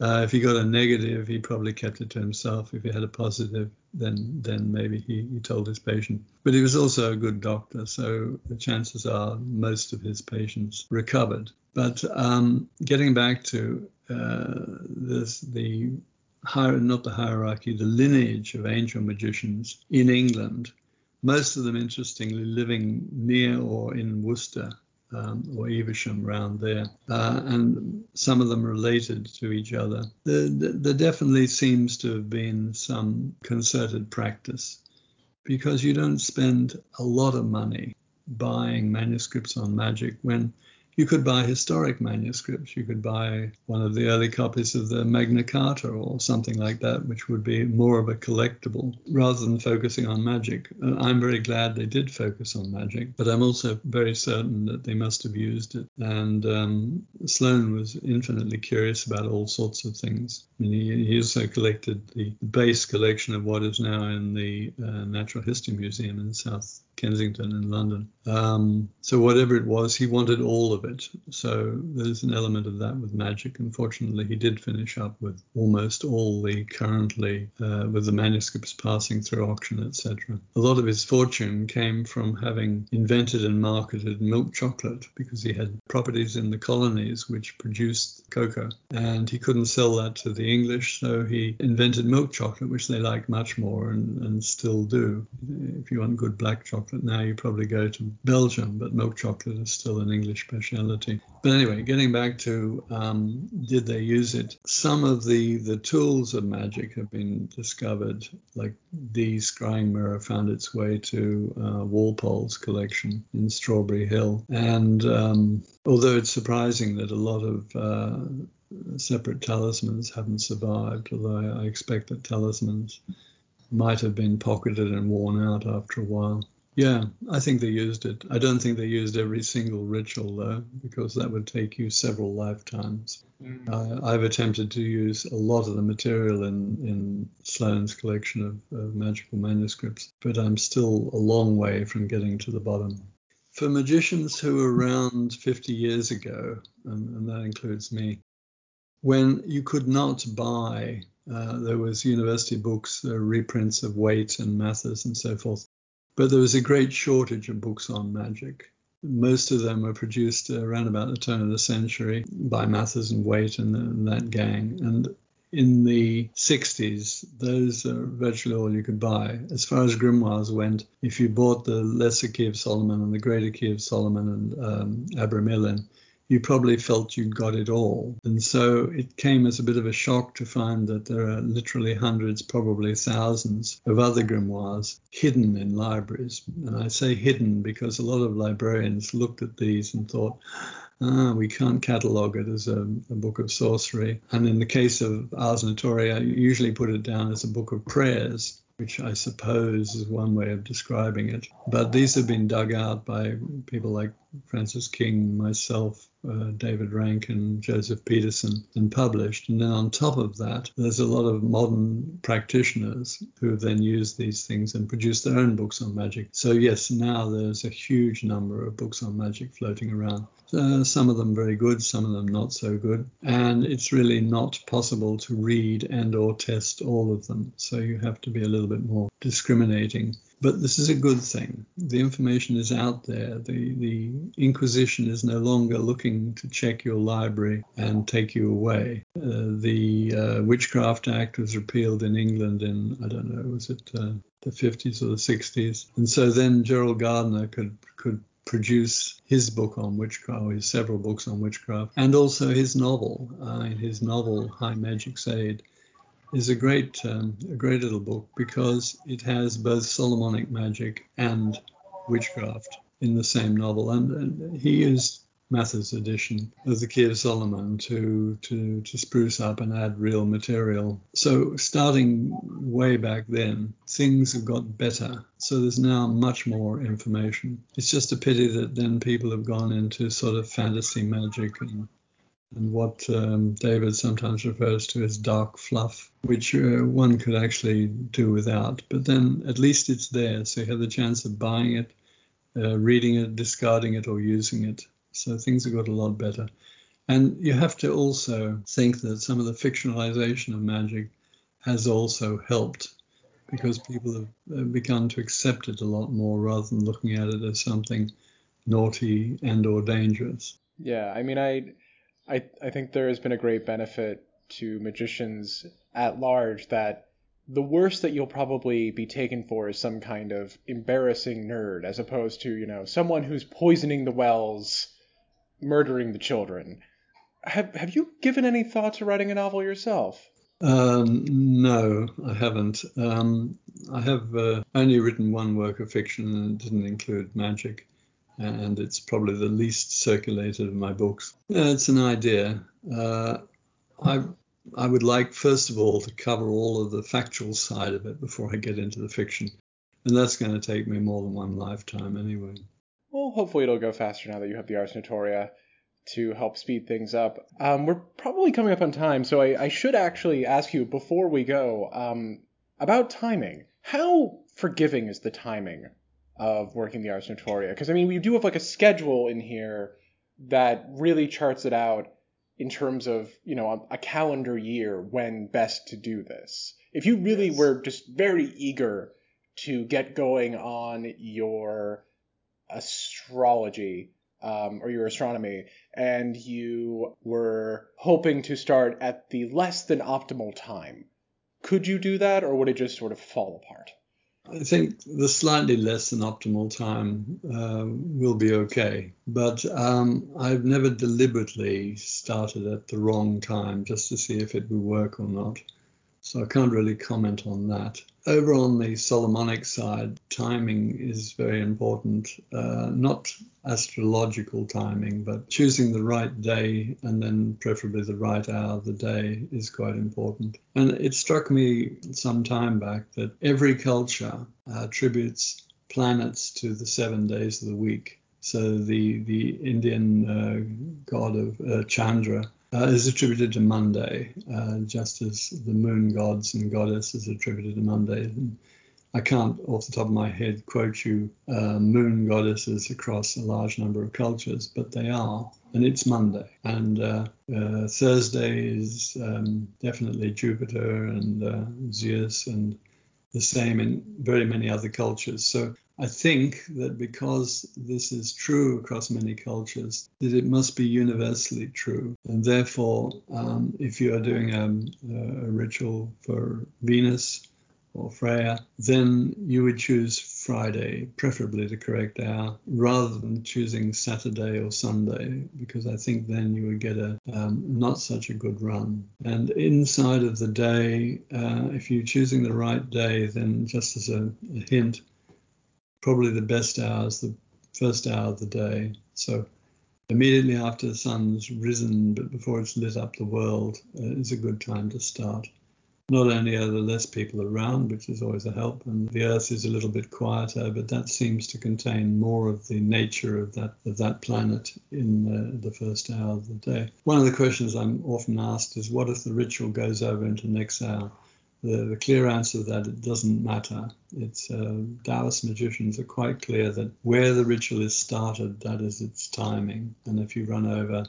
Uh, if he got a negative, he probably kept it to himself. If he had a positive, then then maybe he, he told his patient. But he was also a good doctor, so the chances are most of his patients recovered. But um, getting back to uh, this, the hier- not the hierarchy, the lineage of angel magicians in England, most of them, interestingly, living near or in Worcester. Um, or Evesham, round there, uh, and some of them related to each other. There, there definitely seems to have been some concerted practice, because you don't spend a lot of money buying manuscripts on magic when you could buy historic manuscripts. You could buy one of the early copies of the Magna Carta or something like that, which would be more of a collectible rather than focusing on magic. I'm very glad they did focus on magic, but I'm also very certain that they must have used it. And um, Sloane was infinitely curious about all sorts of things. I mean, he, he also collected the base collection of what is now in the uh, Natural History Museum in South Kensington in London. Um, so whatever it was, he wanted all of it. So there's an element of that with magic. Unfortunately, he did finish up with almost all the currently, uh, with the manuscripts passing through auction, et cetera. A lot of his fortune came from having invented and marketed milk chocolate, because he had properties in the colonies which produced cocoa, and he couldn't sell that to the English, so he invented milk chocolate, which they like much more and, and still do. If you want good black chocolate, but now you probably go to Belgium, but milk chocolate is still an English speciality. But anyway, getting back to um, did they use it? Some of the, the tools of magic have been discovered, like the scrying mirror found its way to uh, Walpole's collection in Strawberry Hill. And um, although it's surprising that a lot of uh, separate talismans haven't survived, although I expect that talismans might have been pocketed and worn out after a while. Yeah, I think they used it. I don't think they used every single ritual, though, because that would take you several lifetimes. Mm. Uh, I've attempted to use a lot of the material in, in Sloane's collection of, of magical manuscripts, but I'm still a long way from getting to the bottom. For magicians who were around fifty years ago, and, and that includes me, when you could not buy, uh, there was university books, uh, reprints of Waite and Mathers and so forth, but there was a great shortage of books on magic. Most of them were produced around about the turn of the century by Mathers and Waite and, and that gang. And in the sixties, those are virtually all you could buy. As far as grimoires went, if you bought the Lesser Key of Solomon and the Greater Key of Solomon and um, Abramelin, you probably felt you got it all. And so it came as a bit of a shock to find that there are literally hundreds, probably thousands of other grimoires hidden in libraries. And I say hidden because a lot of librarians looked at these and thought, ah, we can't catalogue it as a, a book of sorcery. And in the case of Ars Notoria, you usually put it down as a book of prayers, which I suppose is one way of describing it. But these have been dug out by people like Francis King, myself, uh, David Rankin, Joseph Peterson, and published. And then on top of that, there's a lot of modern practitioners who have then used these things and produced their own books on magic. So yes, now there's a huge number of books on magic floating around. Uh, some of them very good, some of them not so good. And it's really not possible to read and or test all of them. So you have to be a little bit more discriminating. But this is a good thing. The information is out there. The the Inquisition is no longer looking to check your library and take you away. Uh, the uh, Witchcraft Act was repealed in England in, I don't know, was it uh, the fifties or the sixties? And so then Gerald Gardner could could produce his book on witchcraft, or his several books on witchcraft, and also his novel. Uh, his novel, High Magic's Aid, is a great um, a great little book because it has both Solomonic magic and witchcraft in the same novel. And, and he used Mathers' edition of the Key of Solomon to, to, to spruce up and add real material. So starting way back then, things have got better. So there's now much more information. It's just a pity that then people have gone into sort of fantasy magic and and what um, David sometimes refers to as dark fluff, which uh, one could actually do without. But then at least it's there, so you have the chance of buying it, uh, reading it, discarding it, or using it. So things have got a lot better. And you have to also think that some of the fictionalization of magic has also helped, because people have begun to accept it a lot more rather than looking at it as something naughty and or dangerous. Yeah, I mean, I, I, I think there has been a great benefit to magicians at large that the worst that you'll probably be taken for is some kind of embarrassing nerd, as opposed to, you know, someone who's poisoning the wells, murdering the children. Have have you given any thought to writing a novel yourself? Um, no, I haven't. Um, I have uh, only written one work of fiction, and it didn't include magic, and it's probably the least circulated of my books. Yeah, it's an idea. Uh, I I would like, first of all, to cover all of the factual side of it before I get into the fiction, and that's going to take me more than one lifetime anyway. Well, hopefully it'll go faster now that you have the Ars Notoria to help speed things up. Um, we're probably coming up on time, so I, I should actually ask you before we go um, about timing. How forgiving is the timing of working the Ars Notoria? Because, I mean, we do have like a schedule in here that really charts it out in terms of, you know, a, a calendar year when best to do this. If you really yes. were just very eager to get going on your astrology um, or your astronomy, and you were hoping to start at the less than optimal time, could you do that, or would it just sort of fall apart? I think the slightly less than optimal time uh, will be okay, but um, I've never deliberately started at the wrong time just to see if it will work or not, so I can't really comment on that. Over on the Solomonic side, timing is very important, uh, not astrological timing, but choosing the right day and then preferably the right hour of the day is quite important. And it struck me some time back that every culture attributes planets to the seven days of the week. So the, the Indian uh, god of uh, Chandra Uh, is attributed to Monday, uh, just as the moon gods and goddesses are attributed to Monday. And I can't, off the top of my head, quote you uh, moon goddesses across a large number of cultures, but they are, and it's Monday. And uh, uh, Thursday is um, definitely Jupiter and uh, Zeus, and the same in very many other cultures. So I think that because this is true across many cultures, that it must be universally true. And therefore, um, if you are doing a, a ritual for Venus or Freya, then you would choose Friday, preferably the correct hour, rather than choosing Saturday or Sunday, because I think then you would get a um, not such a good run. And inside of the day, uh, if you're choosing the right day, then just as a, a hint, probably the best hour is the first hour of the day. So immediately after the sun's risen, but before it's lit up the world, uh, is a good time to start. Not only are there less people around, which is always a help, and the earth is a little bit quieter, but that seems to contain more of the nature of that of that planet in the, the first hour of the day. One of the questions I'm often asked is, what if the ritual goes over into the next hour? The, the clear answer to that, it doesn't matter. It's uh, Taoist magicians are quite clear that where the ritual is started, that is its timing. And if you run over,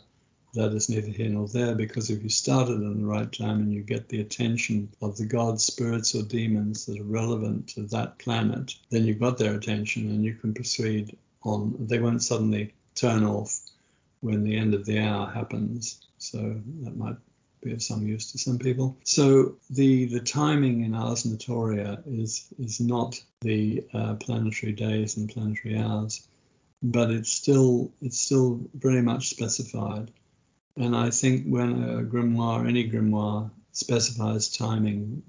that is neither here nor there, because if you started at the right time and you get the attention of the gods, spirits or demons that are relevant to that planet, then you've got their attention and you can proceed on. They won't suddenly turn off when the end of the hour happens. So that might be of some use to some people. So the the timing in Ars Notoria is is not the uh, planetary days and planetary hours, but it's still it's still very much specified. And I think when a grimoire, any grimoire, specifies timing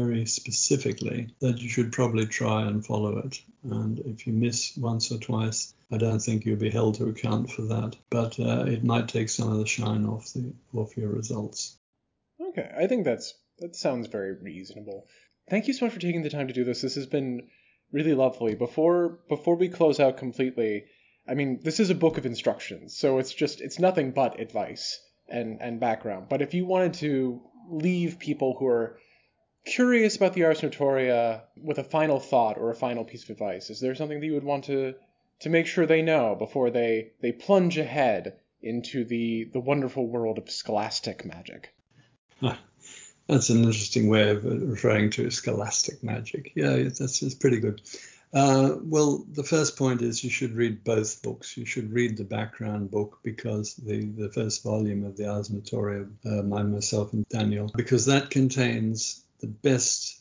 very specifically, that you should probably try and follow it. And if you miss once or twice, I don't think you'll be held to account for that. But uh, it might take some of the shine off the off your results. Okay, I think that's that sounds very reasonable. Thank you so much for taking the time to do this. This has been really lovely. Before before we close out completely, I mean, this is a book of instructions, so it's just, it's nothing but advice and, and background. But if you wanted to leave people who are curious about the Ars Notoria with a final thought or a final piece of advice, is there something that you would want to, to make sure they know before they, they plunge ahead into the, the wonderful world of scholastic magic. Huh. That's an interesting way of referring to scholastic magic. Yeah, that's, that's pretty good. Uh, well, the first point is you should read both books. You should read the background book, because the, the first volume of the Ars Notoria, uh, Mine, Myself and Daniel, because that contains the best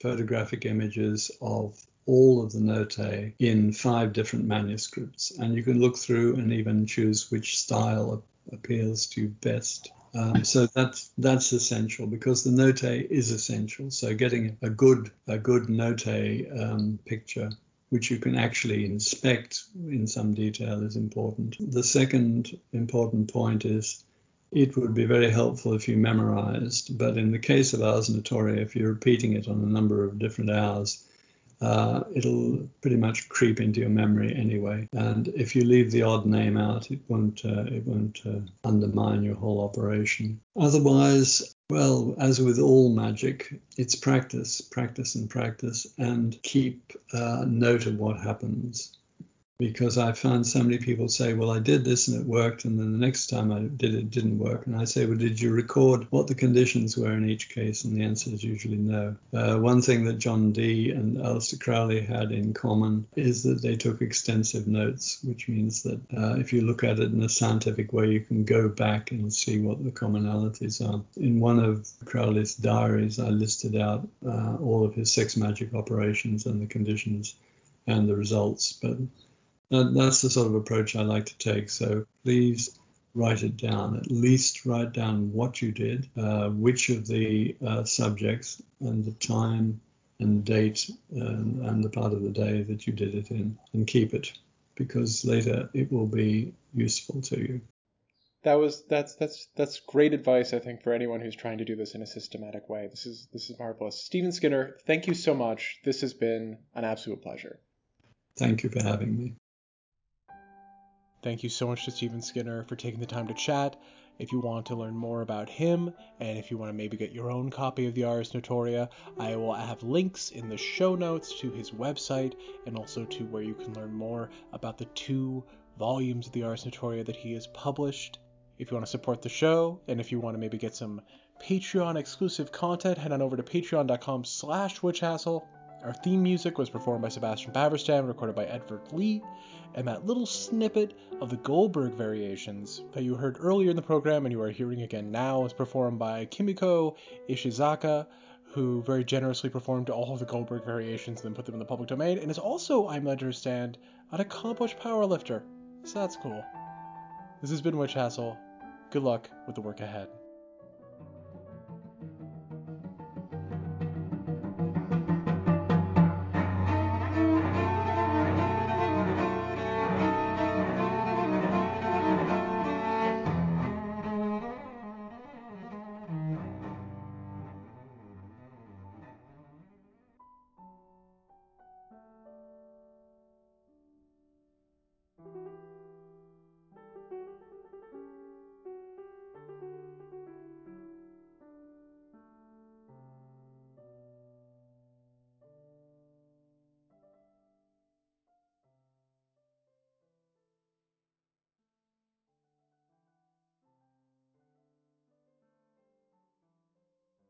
photographic images of all of the notae in five different manuscripts. And you can look through and even choose which style appeals to you best. Um, so that's that's essential, because the notae is essential. So getting a good a good notae um, picture, which you can actually inspect in some detail, is important. The second important point is it would be very helpful if you memorized. But in the case of Ars Notoria, if you're repeating it on a number of different hours, Uh, it'll pretty much creep into your memory anyway, and if you leave the odd name out, it won't uh, it won't uh, undermine your whole operation. Otherwise, well, as with all magic, it's practice, practice, and practice, and keep uh, note of what happens. Because I found so many people say, well, I did this and it worked, and then the next time I did it, it didn't work. And I say, well, did you record what the conditions were in each case? And the answer is usually no. Uh, one thing that John Dee and Aleister Crowley had in common is that they took extensive notes, which means that uh, if you look at it in a scientific way, you can go back and see what the commonalities are. In one of Crowley's diaries, I listed out uh, all of his sex magic operations and the conditions and the results. But And that's the sort of approach I like to take. So please write it down. At least write down what you did, uh, which of the uh, subjects, and the time and date and, and the part of the day that you did it in, and keep it, because later it will be useful to you. That was that's that's that's great advice, I think, for anyone who's trying to do this in a systematic way. This is this is marvelous. Stephen Skinner, thank you so much. This has been an absolute pleasure. Thank you for having me. Thank you so much to Stephen Skinner for taking the time to chat. If you want to learn more about him, and if you want to maybe get your own copy of the Ars Notoria, I will have links in the show notes to his website, and also to where you can learn more about the two volumes of the Ars Notoria that he has published. If you want to support the show, and if you want to maybe get some Patreon-exclusive content, head on over to patreon.com slash witchhassle. Our theme music was performed by Sebastian Baverstam, recorded by Edward Lee, and that little snippet of the Goldberg Variations that you heard earlier in the program and you are hearing again now was performed by Kimiko Ishizaka, who very generously performed all of the Goldberg Variations and then put them in the public domain, and is also, I understand, an accomplished powerlifter. So that's cool. This has been Witch Hassle. Good luck with the work ahead.